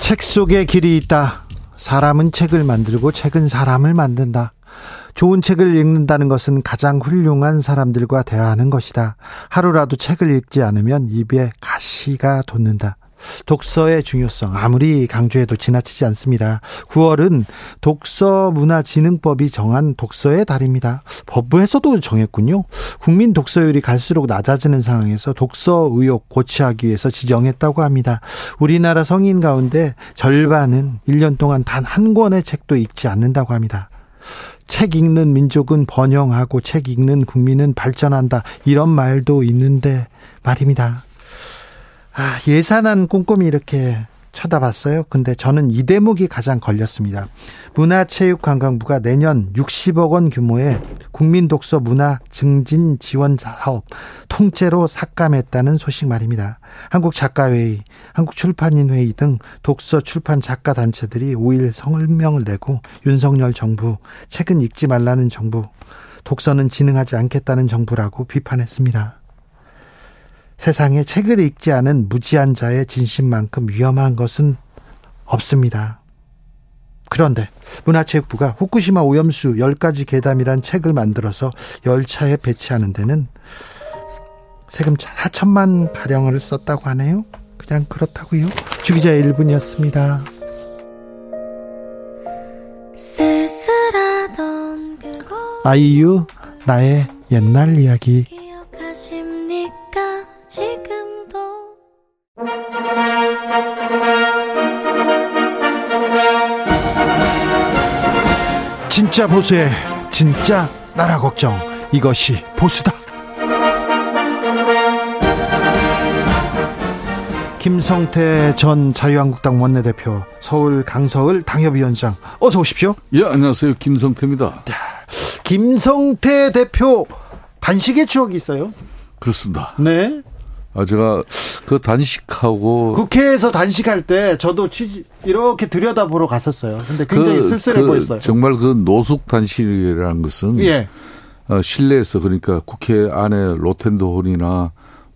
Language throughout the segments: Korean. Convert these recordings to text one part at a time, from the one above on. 책 속에 길이 있다. 사람은 책을 만들고 책은 사람을 만든다. 좋은 책을 읽는다는 것은 가장 훌륭한 사람들과 대화하는 것이다. 하루라도 책을 읽지 않으면 입에 가시가 돋는다. 독서의 중요성 아무리 강조해도 지나치지 않습니다. 9월은 독서문화진흥법이 정한 독서의 달입니다. 법부에서도 정했군요. 국민 독서율이 갈수록 낮아지는 상황에서 독서 의욕 고취하기 위해서 지정했다고 합니다. 우리나라 성인 가운데 절반은 1년 동안 단 한 권의 책도 읽지 않는다고 합니다. 책 읽는 민족은 번영하고 책 읽는 국민은 발전한다, 이런 말도 있는데 말입니다. 예산안 꼼꼼히 이렇게 쳐다봤어요. 근데 저는 이 대목이 가장 걸렸습니다. 문화체육관광부가 내년 60억 원 규모의 국민독서 문화 증진 지원 사업 통째로 삭감했다는 소식 말입니다. 한국작가회의, 한국출판인회의 등 독서 출판 작가 단체들이 5일 성명을 내고 윤석열 정부, 책은 읽지 말라는 정부, 독서는 진흥하지 않겠다는 정부라고 비판했습니다. 세상에 책을 읽지 않은 무지한 자의 진심만큼 위험한 것은 없습니다. 그런데 문화체육부가 후쿠시마 오염수 10가지 괴담이란 책을 만들어서 열차에 배치하는 데는 세금 4천만가량을 썼다고 하네요. 그냥 그렇다고요. 주기자의 1분이었습니다. 아이유 나의 옛날 이야기. 지금도 진짜 보수의 진짜 나라 걱정. 이것이 보수다. 김성태 전 자유한국당 원내대표, 서울 강서울 당협위원장, 어서 오십시오. 예, 안녕하세요. 김성태입니다. 김성태 대표 단식의 추억이 있어요. 그렇습니다. 네. 제가 그 단식하고 국회에서 단식할 때 저도 이렇게 들여다보러 갔었어요. 근데 굉장히 쓸쓸해 보였어요. 정말 그 노숙 단식이라는 것은, 예, 실내에서, 그러니까 국회 안에 로텐도홀이나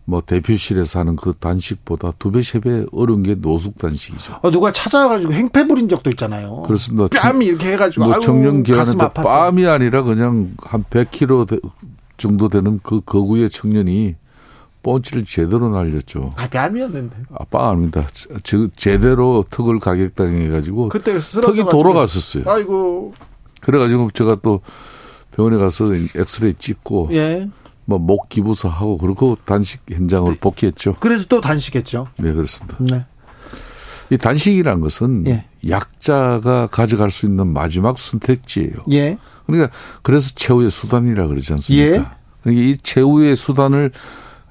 뭐 대표실에서 하는 그 단식보다 2배, 3배 어려운 게 노숙 단식이죠. 누가 찾아가지고 행패 부린 적도 있잖아요. 그렇습니다. 뺨이 이렇게 해가지고 뭐 청년 기간에 뺨이 아니라 그냥 한 100kg 정도 되는 그 거구의 청년이 뻔치를 제대로 날렸죠. 뺨이었는데. 뺨 아닙니다. 제대로 턱을 가격당해가지고 그때 턱이 돌아갔었어요. 아이고. 그래가지고 제가 또 병원에 가서 엑스레이 찍고, 예, 뭐 목 기부서 하고, 그리고 단식 현장으로 복귀했죠. 그래서 또 단식했죠. 네, 그렇습니다. 네. 이 단식이란 것은, 예, 약자가 가져갈 수 있는 마지막 선택지예요. 예. 그러니까 그래서 최후의 수단이라 그러지 않습니까? 예. 그러니까 이 최후의 수단을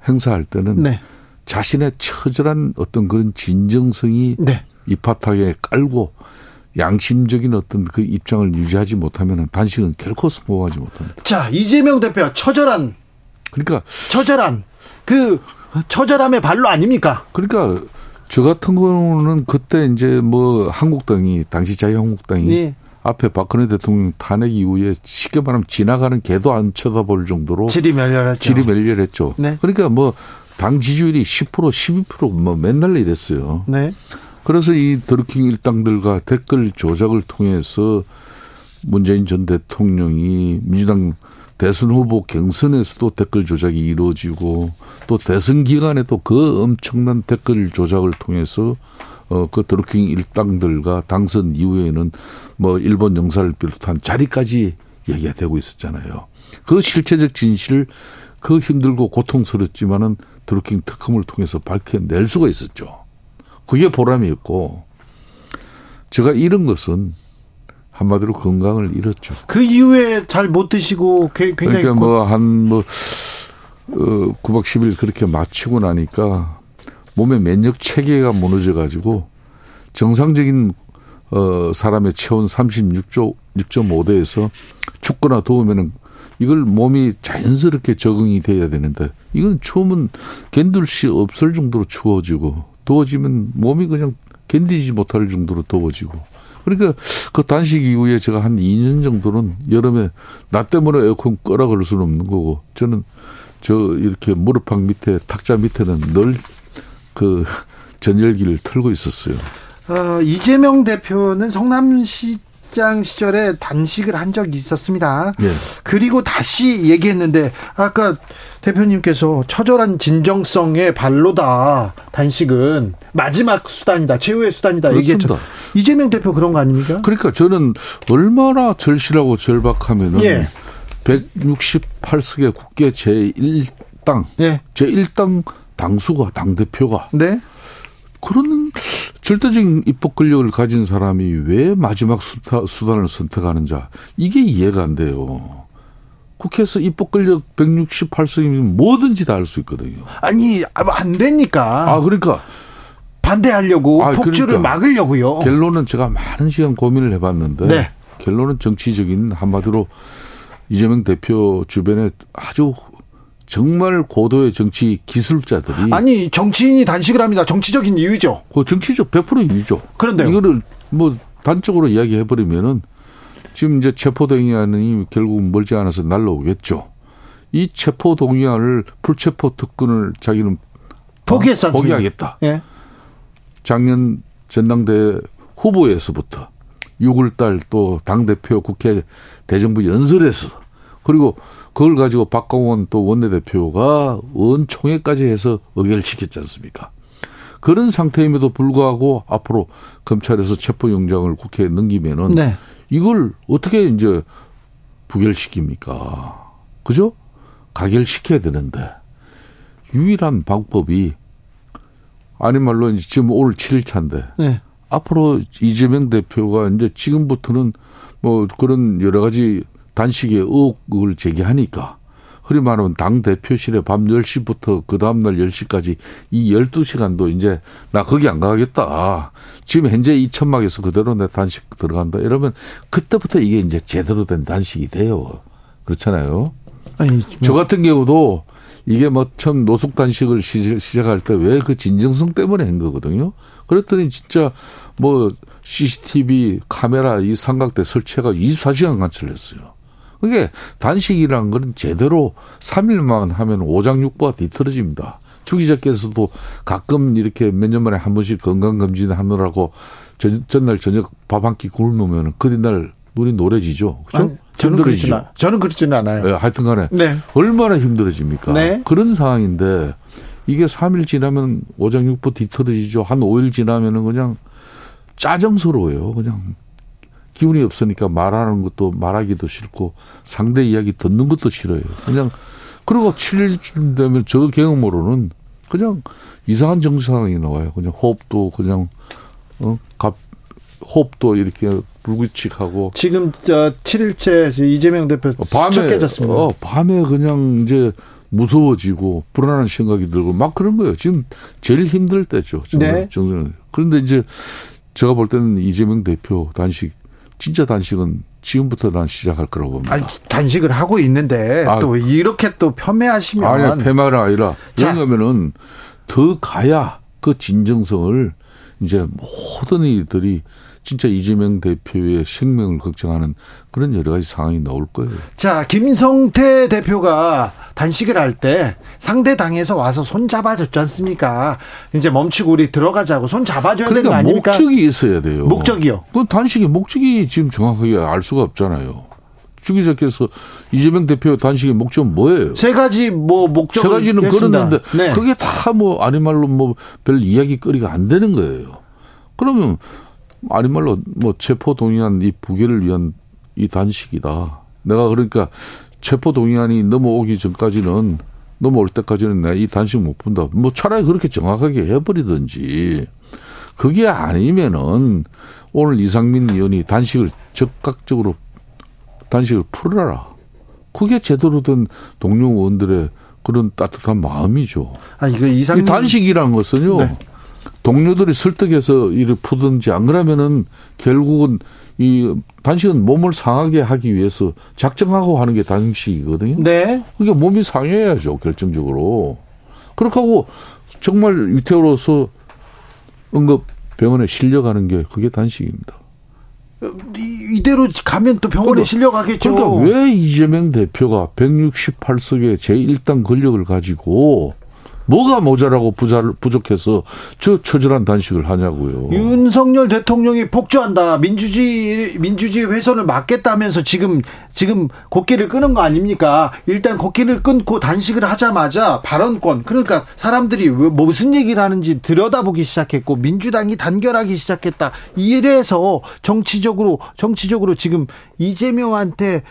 행사할 때는, 네, 자신의 처절한 어떤 그런 진정성이, 네, 입바탕에 깔고 양심적인 어떤 그 입장을 유지하지 못하면 단식은 결코 성공하지 못합니다. 자, 이재명 대표 처절한, 그러니까 처절한 그 처절함의 발로 아닙니까? 그러니까 저 같은 경우는 그때 이제 뭐 한국당이, 당시 자유한국당이, 네, 앞에 박근혜 대통령 탄핵 이후에 쉽게 말하면 지나가는 개도 안 쳐다볼 정도로 질이 멸렬했죠. 네. 그러니까 뭐 당 지지율이 10%, 12% 뭐 맨날 이랬어요. 네. 그래서 이 드루킹 일당들과 댓글 조작을 통해서 문재인 전 대통령이 민주당 대선 후보 경선에서도 댓글 조작이 이루어지고, 또 대선 기간에도 그 엄청난 댓글 조작을 통해서 그 드루킹 일당들과 당선 이후에는 뭐 일본 영사를 비롯한 자리까지 얘기가 되고 있었잖아요. 그 실체적 진실을 그 힘들고 고통스럽지만은 드루킹 특검을 통해서 밝혀낼 수가 있었죠. 그게 보람이었고, 제가 잃은 것은 한마디로 건강을 잃었죠. 그 이후에 잘 못 드시고 굉장히. 그러니까 뭐 한 9박 10일 그렇게 마치고 나니까 몸의 면역 체계가 무너져가지고 정상적인 사람의 체온 36.5도에서 춥거나 더우면은 이걸 몸이 자연스럽게 적응이 돼야 되는데 이건 추우면 견딜 수 없을 정도로 추워지고 더워지면 몸이 그냥 견디지 못할 정도로 더워지고 그러니까 그 단식 이후에 제가 한 2년 정도는 여름에 나 때문에 에어컨 꺼라 그럴 수는 없는 거고 저는 저 이렇게 무릎팍 밑에 탁자 밑에는 늘 그 전열기를 틀고 있었어요. 이재명 대표는 성남시장 시절에 단식을 한 적이 있었습니다. 예. 그리고 다시 얘기했는데 아까 대표님께서 처절한 진정성의 발로다. 단식은 마지막 수단이다. 최후의 수단이다. 그렇습니다. 얘기했죠. 이재명 대표 그런 거 아닙니까? 그러니까 저는 얼마나 절실하고 절박하면은 예. 168석의 국회 제1당 예. 제1당 당수가 당대표가 네. 그런 절대적인 입법 권력을 가진 사람이 왜 마지막 수단을 선택하는지 이게 이해가 안 돼요. 국회에서 입법 권력 168석이면 뭐든지 다 할 수 있거든요. 아니 안 되니까. 아 그러니까 반대하려고 폭주를 그러니까. 막으려고요. 결론은 제가 많은 시간 고민을 해봤는데 네. 결론은 정치적인 한마디로 이재명 대표 주변에 아주 정말 고도의 정치 기술자들이. 아니, 정치인이 단식을 합니다. 정치적인 이유죠. 정치적 100% 이유죠. 그런데요. 이거를 뭐 단적으로 이야기해버리면은 지금 이제 체포동의안이 결국 멀지 않아서 날라오겠죠. 이 체포동의안을 불체포 특권을 자기는 포기했었습니다. 포기하겠다. 예. 작년 전당대회 후보에서부터 6월달 또 당대표 국회 대정부 연설에서 그리고 그걸 가지고 박광온 또 원내대표가 의원총회까지 해서 의결시켰지 않습니까? 그런 상태임에도 불구하고 앞으로 검찰에서 체포영장을 국회에 넘기면은 네. 이걸 어떻게 이제 부결시킵니까? 그죠? 가결시켜야 되는데 유일한 방법이 아니 말로 이제 지금 오늘 7일차인데 네. 앞으로 이재명 대표가 이제 지금부터는 뭐 그런 여러 가지 단식의 의혹을 제기하니까 흔히 말하면 당대표실에 밤 10시부터 그 다음날 10시까지 이 12시간도 이제 나 거기 안 가겠다. 지금 현재 이 천막에서 그대로 내 단식 들어간다. 이러면 그때부터 이게 이제 제대로 된 단식이 돼요. 그렇잖아요. 아니, 뭐. 저 같은 경우도 이게 뭐 처음 노숙 단식을 시작할 때 왜 그 진정성 때문에 한 거거든요. 그랬더니 진짜 뭐 CCTV 카메라 이 삼각대 설치가 24시간 관찰했어요. 그게 단식이라는 건 제대로 3일만 하면 오장육부가 뒤틀어집니다. 주 기자께서도 가끔 이렇게 몇 년 만에 한 번씩 건강검진 하느라고 전날 저녁 밥 한 끼 굶으면 그 뒷날 눈이 노래지죠. 그렇죠? 저는 그렇지는 않아요. 네, 하여튼 간에 네. 얼마나 힘들어집니까? 네. 그런 상황인데 이게 3일 지나면 오장육부 뒤틀어지죠. 한 5일 지나면 그냥 짜증스러워요. 그냥 기운이 없으니까 말하는 것도 말하기도 싫고 상대 이야기 듣는 것도 싫어요. 그냥 그리고 7일쯤 되면 저 경험으로는 그냥 이상한 증상이 나와요. 그냥 호흡도 그냥 호흡도 이렇게 불규칙하고 지금 저 7일째 이재명 대표 수척 깨졌습니다. 밤에 그냥 이제 무서워지고 불안한 생각이 들고 막 그런 거예요. 지금 제일 힘들 때죠. 네. 그런데 이제 제가 볼 때는 이재명 대표 단식 진짜 단식은 지금부터 난 시작할 거라고 봅니다. 아니, 단식을 하고 있는데 또 이렇게 또 폄훼하시면 아니 폄훼가 아니라 왜냐하면은 더 가야 그 진정성을 이제 모든 이들이 진짜 이재명 대표의 생명을 걱정하는 그런 여러 가지 상황이 나올 거예요. 자, 김성태 대표가 단식을 할 때 상대 당에서 와서 손 잡아줬지 않습니까? 이제 멈추고 우리 들어가자고 손 잡아줘야 그러니까 되는 거 아닙니까? 목적이 있어야 돼요. 목적이요? 그 단식의 목적이 지금 정확하게 알 수가 없잖아요. 주 기자께서 이재명 대표 단식의 목적은 뭐예요? 세 가지 뭐 목적을 세 가지는 했습니다. 그랬는데 네. 그게 다 뭐 아니 말로 뭐 별 이야기거리가 안 되는 거예요. 그러면 아니 말로 뭐 체포동의안 이 부결을 위한 이 단식이다. 내가 그러니까 체포동의안이 넘어오기 전까지는 넘어올 때까지는 내가 이 단식 못 본다. 뭐 차라리 그렇게 정확하게 해버리든지 그게 아니면은 오늘 이상민 의원이 단식을 적극적으로 단식을 풀어라. 그게 제대로 된 동료 의원들의 그런 따뜻한 마음이죠. 아니, 그 이상민... 이 단식이라는 것은요. 네. 동료들이 설득해서 일을 푸든지 안 그러면은 결국은 이 단식은 몸을 상하게 하기 위해서 작정하고 하는 게 단식이거든요. 네. 그러니까 몸이 상해야죠, 결정적으로. 그렇게 하고 정말 위태로워서 응급 병원에 실려가는 게 그게 단식입니다. 이대로 가면 또 병원에 실려가겠죠. 그러니까 왜 이재명 대표가 168석의 제1당 권력을 가지고 뭐가 모자라고 부족해서 저 처절한 단식을 하냐고요. 윤석열 대통령이 폭주한다. 민주주의 훼손을 막겠다면서 지금 곡기를 끄는 거 아닙니까? 일단 곡기를 끊고 단식을 하자마자 발언권. 그러니까 사람들이 왜, 무슨 얘기를 하는지 들여다보기 시작했고 민주당이 단결하기 시작했다. 이래서 정치적으로 지금 이재명한테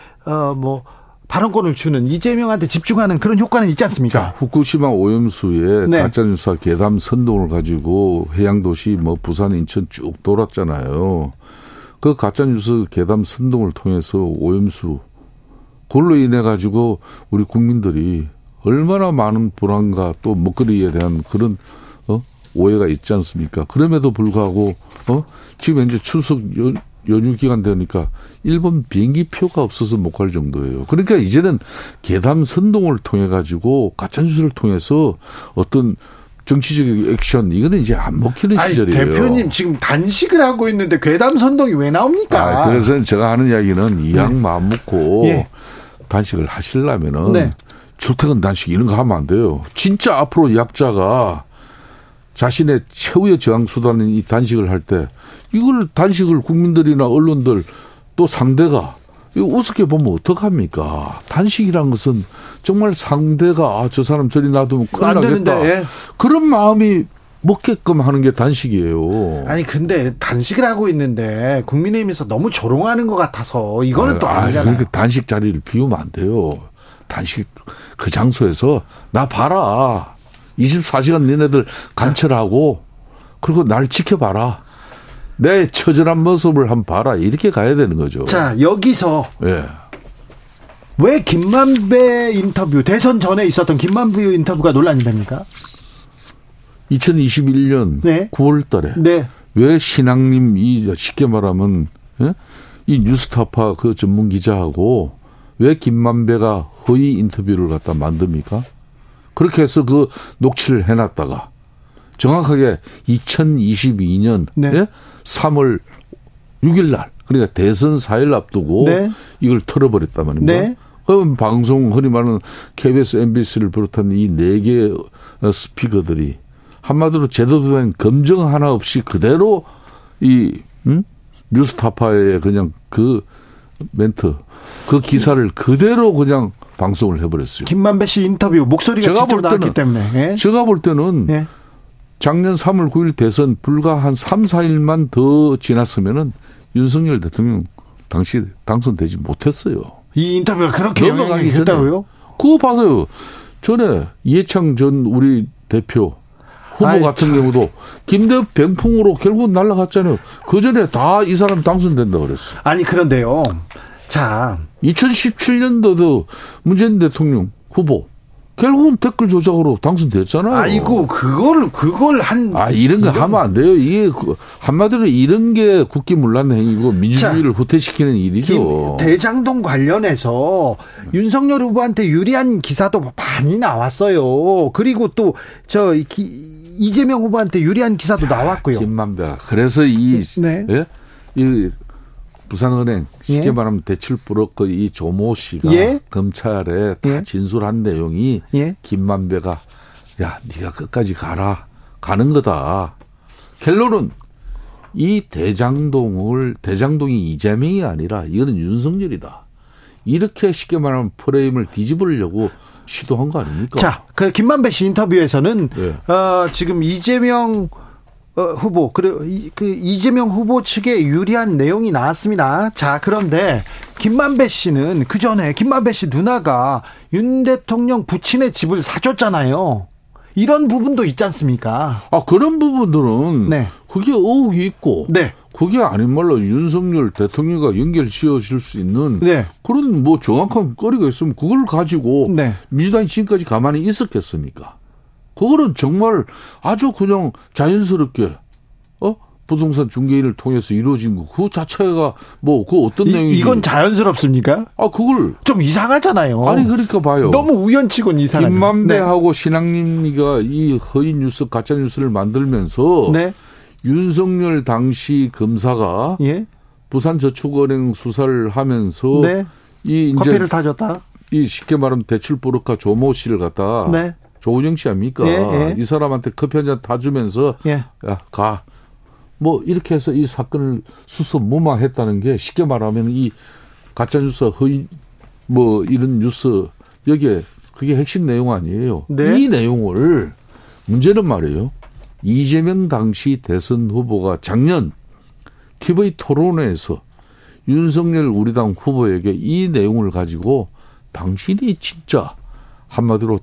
발언권을 주는, 이재명한테 집중하는 그런 효과는 있지 않습니까? 자, 후쿠시마 오염수에 가짜뉴스와 괴담 선동을 가지고 해양도시 부산, 인천 쭉 돌았잖아요. 그 가짜뉴스 괴담 선동을 통해서 오염수, 그걸로 인해 가지고 우리 국민들이 얼마나 많은 불안과 또 먹거리에 대한 그런 오해가 있지 않습니까? 그럼에도 불구하고 지금 현재 추석 연휴 기간 되니까 일본 비행기표가 없어서 못 갈 정도예요. 그러니까 이제는 괴담 선동을 통해 가지고 가짜뉴스를 통해서 어떤 정치적 액션, 이거는 이제 안 먹히는 시절이에요. 대표님 지금 단식을 하고 있는데 괴담 선동이 왜 나옵니까? 그래서 제가 하는 이야기는 이 양 마음 먹고 단식을 하시려면은 출퇴근 단식 이런 거 하면 안 돼요. 진짜 앞으로 약자가 자신의 최후의 저항수단인 이 단식을 할 때 이걸 단식을 국민들이나 언론들 또 상대가 이거 우습게 보면 어떡합니까? 단식이란 것은 정말 상대가 저 사람 저리 놔두면 큰일 나겠다. 그런 마음이 먹게끔 하는 게 단식이에요. 아니 근데 단식을 하고 있는데 국민의힘에서 너무 조롱하는 것 같아서 이거는 또 아니잖아요. 그러니까 단식 자리를 비우면 안 돼요. 단식 그 장소에서 나 봐라. 24시간 니네들 관철하고 그리고 날 지켜봐라. 내 처절한 모습을 한번 봐라. 이렇게 가야 되는 거죠. 자, 여기서 왜 김만배 인터뷰, 대선 전에 있었던 김만배 인터뷰가 논란이 됩니까? 2021년 9월 달에 왜 신앙님, 쉽게 말하면 이 뉴스타파 그 전문 기자하고 왜 김만배가 허위 인터뷰를 갖다 만듭니까? 그렇게 해서 그 녹취를 해놨다가 정확하게 2022년 3월 6일 날, 그러니까 대선 4일 앞두고 이걸 털어버렸단 말입니다. 그럼 방송, 흔히 말하는 KBS, MBC를 비롯한 이 4개의 스피커들이 한마디로 제대로 된 검증 하나 없이 그대로 뉴스타파의 그냥 그 멘트, 그 기사를 그대로 그냥 방송을 해버렸어요. 김만배 씨 인터뷰 목소리가 직접 나왔기 때문에. 제가 볼 때는 작년 3월 9일 대선 불과 한 3, 4일만 더 지났으면은 윤석열 대통령 당시 당선되지 못했어요. 이 인터뷰가 그렇게 영향이 있었다고요? 그거 봐서요. 전에 이회창 전 우리 대표 후보 같은 경우도 김대우 병풍으로 결국 날아갔잖아요. 그 전에 다 이 사람 당선된다 그랬어요. 아니 그런데요. 자, 2017년도도 문재인 대통령 후보 결국은 댓글 조작으로 당선됐잖아요. 아이고 그걸 한 이런 거 하면 안 돼요. 이게 한마디로 이런 게 국기문란 행위고 민주주의를 후퇴시키는 일이죠. 대장동 관련해서 윤석열 후보한테 유리한 기사도 많이 나왔어요. 그리고 또 저 이재명 후보한테 유리한 기사도 나왔고요. 김만배. 그래서 이 부산은행 쉽게 말하면 대출 브로커 이 조모 씨가 검찰에 다 진술한 내용이 김만배가 야 네가 끝까지 가라 가는 거다. 결론은 이 대장동이 이재명이 아니라 이거는 윤석열이다. 이렇게 쉽게 말하면 프레임을 뒤집으려고 시도한 거 아닙니까? 자, 그 김만배 씨 인터뷰에서는 지금 이재명 후보, 그 이재명 후보 측에 유리한 내용이 나왔습니다. 자, 그런데 김만배 씨는 그 전에 김만배 씨 누나가 윤 대통령 부친의 집을 사줬잖아요. 이런 부분도 있지 않습니까? 아, 그런 부분들은 그게 의혹이 있고 그게 아닌 말로 윤석열 대통령과 연결 지어질 수 있는 그런 정확한 거리가 있으면 그걸 가지고 민주당이 지금까지 가만히 있었겠습니까? 그거는 정말 아주 그냥 자연스럽게 부동산 중개인을 통해서 이루어진 거 그 자체가 뭐 그 어떤 내용이 이건 자연스럽습니까? 아 그걸 좀 이상하잖아요. 아니 그러니까 봐요. 너무 우연치곤 이상하죠. 김만배하고 네. 신학님이가 이 허위 뉴스 가짜 뉴스를 만들면서 네. 윤석열 당시 검사가 예? 부산저축은행 수사를 하면서 네. 이 커피를 타줬다. 이 쉽게 말하면 대출보로카 조모 씨를 갖다 네. 조은영 씨 아닙니까? 예, 예. 이 사람한테 커피 한 잔 타주면서 예. 야, 가. 뭐 이렇게 해서 이 사건을 수습 무마했다는 게 쉽게 말하면 이 가짜 뉴스 허위 뭐 이런 뉴스 여기에 그게 핵심 내용 아니에요. 네. 이 내용을 문제는 말이에요. 이재명 당시 대선 후보가 작년 TV 토론회에서 윤석열 우리 당 후보에게 이 내용을 가지고 당신이 진짜 한마디로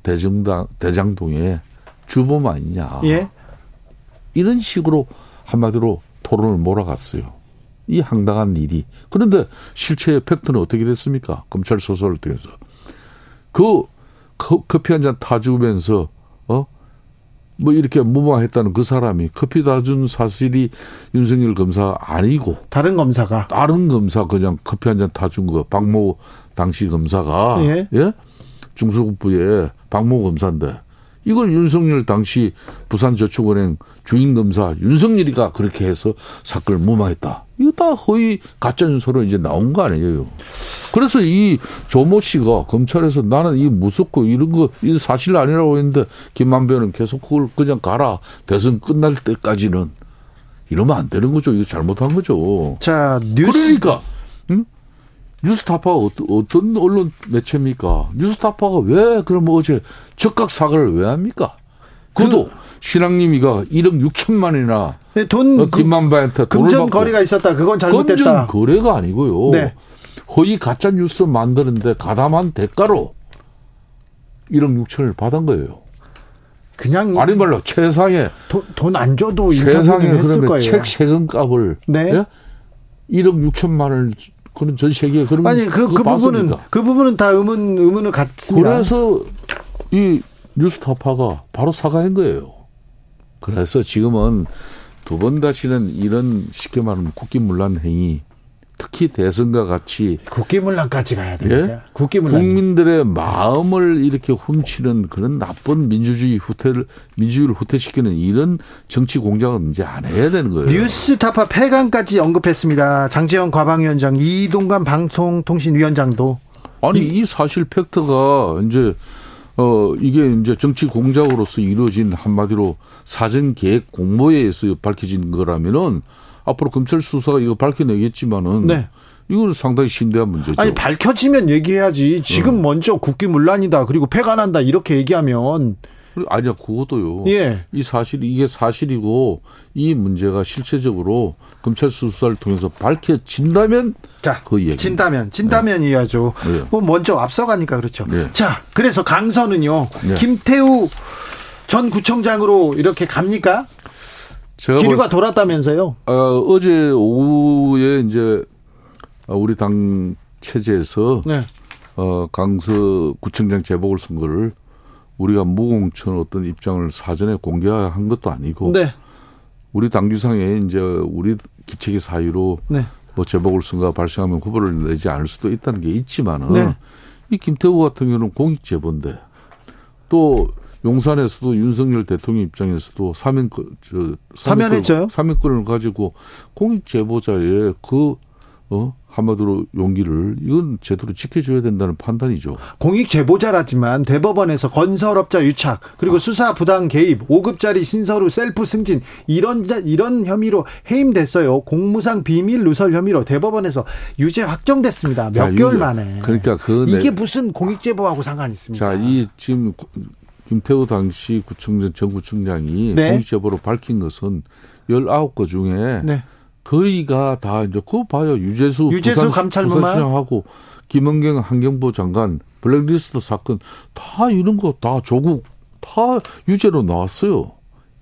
대장동의 주범 아니냐. 예. 이런 식으로 한마디로 토론을 몰아갔어요. 이 황당한 일이. 그런데 실체의 팩트는 어떻게 됐습니까? 검찰 수사를 통해서. 그 커피 한잔 타주면서 뭐 이렇게 무마했다는 그 사람이 커피 타준 사실이 윤석열 검사 아니고 다른 검사 그냥 커피 한잔 타준 거 박모 당시 검사가 예? 예? 중수부의 박모 검사인데 이걸 윤석열 당시 부산저축은행 주임검사 윤석열이가 그렇게 해서 사건을 무마했다. 이거 다 거의 가짜뉴스로 이제 나온 거 아니에요. 그래서 이 조모 씨가 검찰에서 나는 이 무섭고 이런 거 이 사실 아니라고 했는데 김만배는 계속 그걸 그냥 가라. 대선 끝날 때까지는. 이러면 안 되는 거죠. 이거 잘못한 거죠. 자, 그러니까. 응? 뉴스타파가 어떤 언론 매체입니까? 뉴스타파가 왜 그럼 어제 적각 사과를 왜 합니까? 그도 신학님이가 1억 6천만이나 네, 김만배한테 돈을 금전 거래가 있었다. 그건 잘못됐다. 금전 거래가 아니고요. 네. 허위 가짜 뉴스 만드는데 가담한 대가로 1억 6천을 받은 거예요. 그냥 아니 말로 최상의 돈 안 줘도 최상의 했을 거예요. 책 세금값을 네? 예? 1억 6천만을 그런 전 세계에 그런 아니 그 부분은 다 의문은 같습니다. 그래서 이 뉴스타파가 바로 사과한 거예요. 그래서 지금은 두 번 다시는 이런 쉽게 말하면 국기문란 행위, 특히 대선과 같이 국기문란까지 가야 됩니다. 예? 국기문란 국민들의 마음을 이렇게 훔치는 그런 나쁜 민주주의를 후퇴시키는 이런 정치 공작은 이제 안 해야 되는 거예요. 뉴스타파 폐간까지 언급했습니다. 장제원 과방위원장, 이동관 방송통신위원장도 아니 이 사실 팩트가 이제 이게 이제 정치 공작으로서 이루어진 한마디로 사전 계획 공모에 의해서 밝혀진 거라면은. 앞으로 검찰 수사가 이거 밝혀내겠지만은 네. 이건 상당히 심대한 문제죠. 아니 밝혀지면 얘기해야지. 지금 먼저 국기문란이다. 그리고 폐간한다. 이렇게 얘기하면. 아니야 그것도요. 예. 이게 사실이고 이 문제가 실체적으로 검찰 수사를 통해서 밝혀진다면 자, 그 얘기. 진다면 네. 이해하죠. 네. 뭐 먼저 앞서가니까 그렇죠. 네. 자, 그래서 강서는요. 네. 김태우 전 구청장으로 이렇게 갑니까? 기류가 돌았다면서요? 어제 오후에 이제 우리 당 체제에서 네. 강서 구청장 재보궐선거를 우리가 무공천 어떤 입장을 사전에 공개한 것도 아니고 네. 우리 당규상에 이제 우리 기책의 사유로 네. 뭐 재보궐선거가 발생하면 후보를 내지 않을 수도 있다는 게 있지만은 네. 이 김태우 같은 경우는 공익제보인데 또 용산에서도 윤석열 대통령 입장에서도 사면권을 가지고 공익제보자의 한마디로 용기를 이건 제대로 지켜줘야 된다는 판단이죠. 공익제보자라지만 대법원에서 건설업자 유착 그리고 수사 부당 개입 5급짜리 신서류 셀프 승진 이런 혐의로 해임됐어요. 공무상 비밀 누설 혐의로 대법원에서 유죄 확정됐습니다. 개월 만에. 그러니까 이게 무슨 공익제보하고 상관이 있습니까? 자, 지금 김태우 당시 구청장 전 구청장이 네. 공익제보로 밝힌 것은 19건 중에 네. 거의가 다 이제 그거 봐요. 유재수 감찰부장하고 김은경 환경부 장관 블랙리스트 사건 다 이런 거 다 조국 다 유죄로 나왔어요.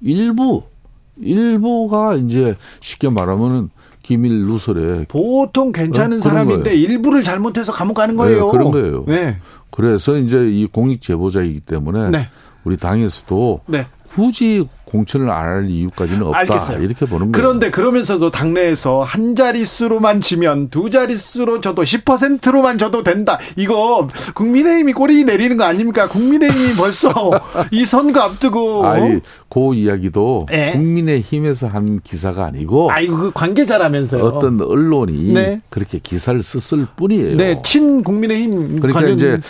일부가 이제 쉽게 말하면은 기밀 누설에 보통 괜찮은 사람인데 거예요. 일부를 잘못해서 감옥 가는 거예요. 네, 그런 거예요. 네. 그래서 이제 이 공익 제보자이기 때문에 네. 우리 당에서도 네. 굳이 공천을 안 할 이유까지는 없다. 알겠어요. 이렇게 보는 거예요. 그런데 그러면서도 당내에서 한 자릿수로만 지면 두 자릿수로 져도 10%로만 져도 된다. 이거 국민의힘이 꼬리 내리는 거 아닙니까? 국민의힘이 벌써 이 선거 앞두고. 아니, 그 이야기도 네. 국민의힘에서 한 기사가 아니고. 아이고, 그 관계자라면서요. 어떤 언론이 네. 그렇게 기사를 썼을 뿐이에요. 네, 친 국민의힘. 그러니까 관련... 이제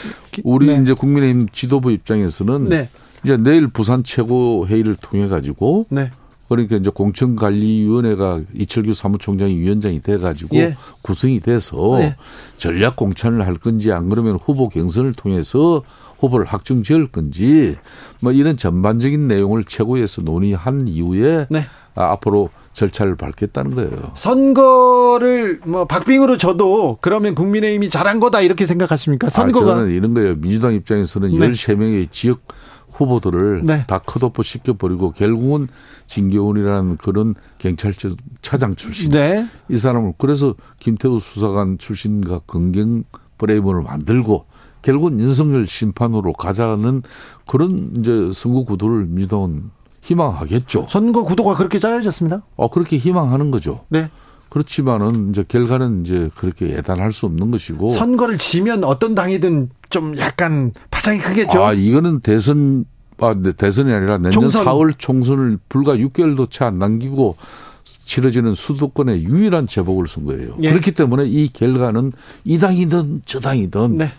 우리 네. 이제 국민의힘 지도부 입장에서는. 네. 이제 내일 부산 최고회의를 통해 가지고 네. 그러니까 이제 공천관리위원회가 이철규 사무총장이 위원장이 돼 가지고 예. 구성이 돼서 예. 전략 공천을 할 건지 안 그러면 후보 경선을 통해서 후보를 확정 지을 건지 뭐 이런 전반적인 내용을 최고위에서 논의한 이후에 네. 앞으로 절차를 밟겠다는 거예요. 선거를 뭐 박빙으로 져도 그러면 국민의힘이 잘한 거다 이렇게 생각하십니까? 선거가 저는 이런 거예요. 민주당 입장에서는 네. 13명의 지역 후보들을 네. 다 컷오프 시켜버리고 결국은 진교훈이라는 그런 경찰청 차장 출신 네. 이 사람을 그래서 김태우 수사관 출신과 강경 프레임을 만들고 결국은 윤석열 심판으로 가자는 그런 이제 선거 구도를 민주당은 희망하겠죠. 선거 구도가 그렇게 짜여졌습니다. 그렇게 희망하는 거죠. 네. 그렇지만은 이제 결과는 이제 그렇게 예단할 수 없는 것이고 선거를 지면 어떤 당이든 좀 약간 파장이 크겠죠. 이거는 대선이 아니라 내년 총선. 4월 총선을 불과 6개월도 채 안 남기고 치러지는 수도권의 유일한 제복을 쓴 거예요. 예. 그렇기 때문에 이 결과는 이 당이든 저 당이든 네.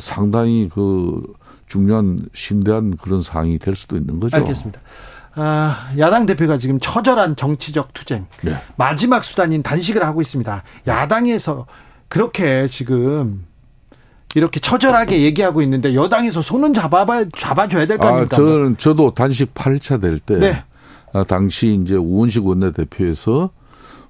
상당히 그 중요한 심대한 그런 사항이 될 수도 있는 거죠. 알겠습니다. 야당 대표가 지금 처절한 정치적 투쟁 네. 마지막 수단인 단식을 하고 있습니다. 야당에서 그렇게 지금 이렇게 처절하게 얘기하고 있는데 여당에서 손은 잡아줘야 될 거 아닙니까? 저도 단식 8차 될 때 네. 당시 이제 우원식 원내대표에서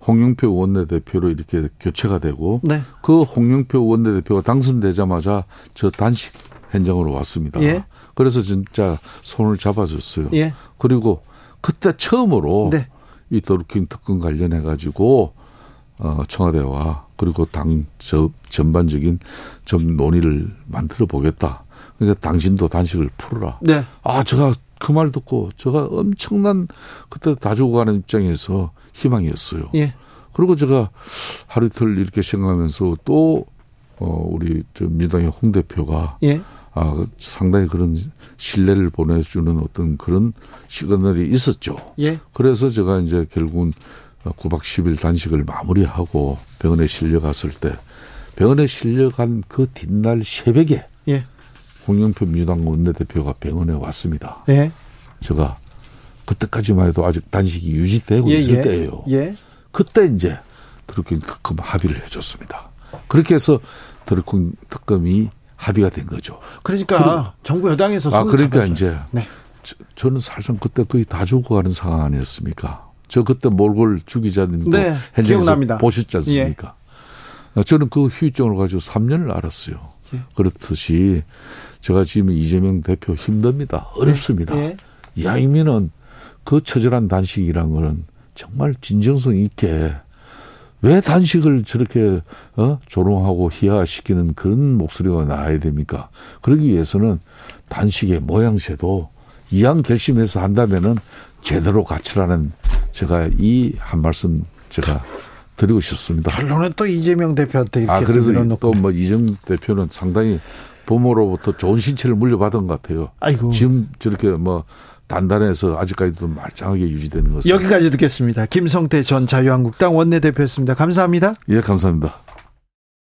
홍영표 원내대표로 이렇게 교체가 되고 네. 그 홍영표 원내대표가 당선되자마자 저 단식 현장으로 왔습니다. 예. 그래서 진짜 손을 잡아줬어요. 예. 그리고 그때 처음으로 네. 이 드루킹 특검 관련해 가지고 청와대와 그리고 당 전반적인 좀 논의를 만들어 보겠다. 그러니까 당신도 단식을 풀어라. 네. 제가 그 말 듣고 제가 엄청난 그때 다 주고 가는 입장에서 희망이었어요. 예. 그리고 제가 하루 이틀 이렇게 생각하면서 또 우리 민주당의 홍 대표가 예. 상당히 그런 신뢰를 보내주는 어떤 그런 시그널이 있었죠. 예. 그래서 제가 이제 결국은 9박 10일 단식을 마무리하고 병원에 실려갔을 때 병원에 실려간 그 뒷날 새벽에 예. 홍영표 민주당 원내대표가 병원에 왔습니다. 예. 제가 그때까지만 해도 아직 단식이 유지되고 예. 있을 때예요. 예. 그때 이제 드루킹 특검 합의를 해줬습니다. 그렇게 해서 드루킹 특검이 합의가 된 거죠. 그러니까 정부 여당에서 손을 그러니까 잡아줘야죠. 이제 네. 저는 사실상 그때 거의 다 죽고 가는 상황 아니었습니까? 저 그때 몰골 주기자님도 네, 현장에서 기억납니다. 보셨지 않습니까? 예. 저는 그 후유증을 가지고 3년을 앓았어요. 예. 그렇듯이 제가 지금 이재명 대표 힘듭니다. 어렵습니다. 예. 예. 야이미는 그 처절한 단식이란 거는 정말 진정성 있게 왜 단식을 저렇게 조롱하고 희화시키는 그런 목소리가 나와야 됩니까? 그러기 위해서는 단식의 모양새도 이왕 결심해서 한다면은 제대로 가치라는 제가 이 한 말씀 제가 드리고 싶습니다. 결론은 또 이재명 대표한테 이렇게 그래서 또 뭐 이재명 대표는 상당히 부모로부터 좋은 신체를 물려받은 것 같아요. 아이고. 지금 저렇게 뭐. 단단해서 아직까지도 말짱하게 유지되는 것은. 여기까지 듣겠습니다. 김성태 전 자유한국당 원내대표였습니다. 감사합니다. 예, 감사합니다.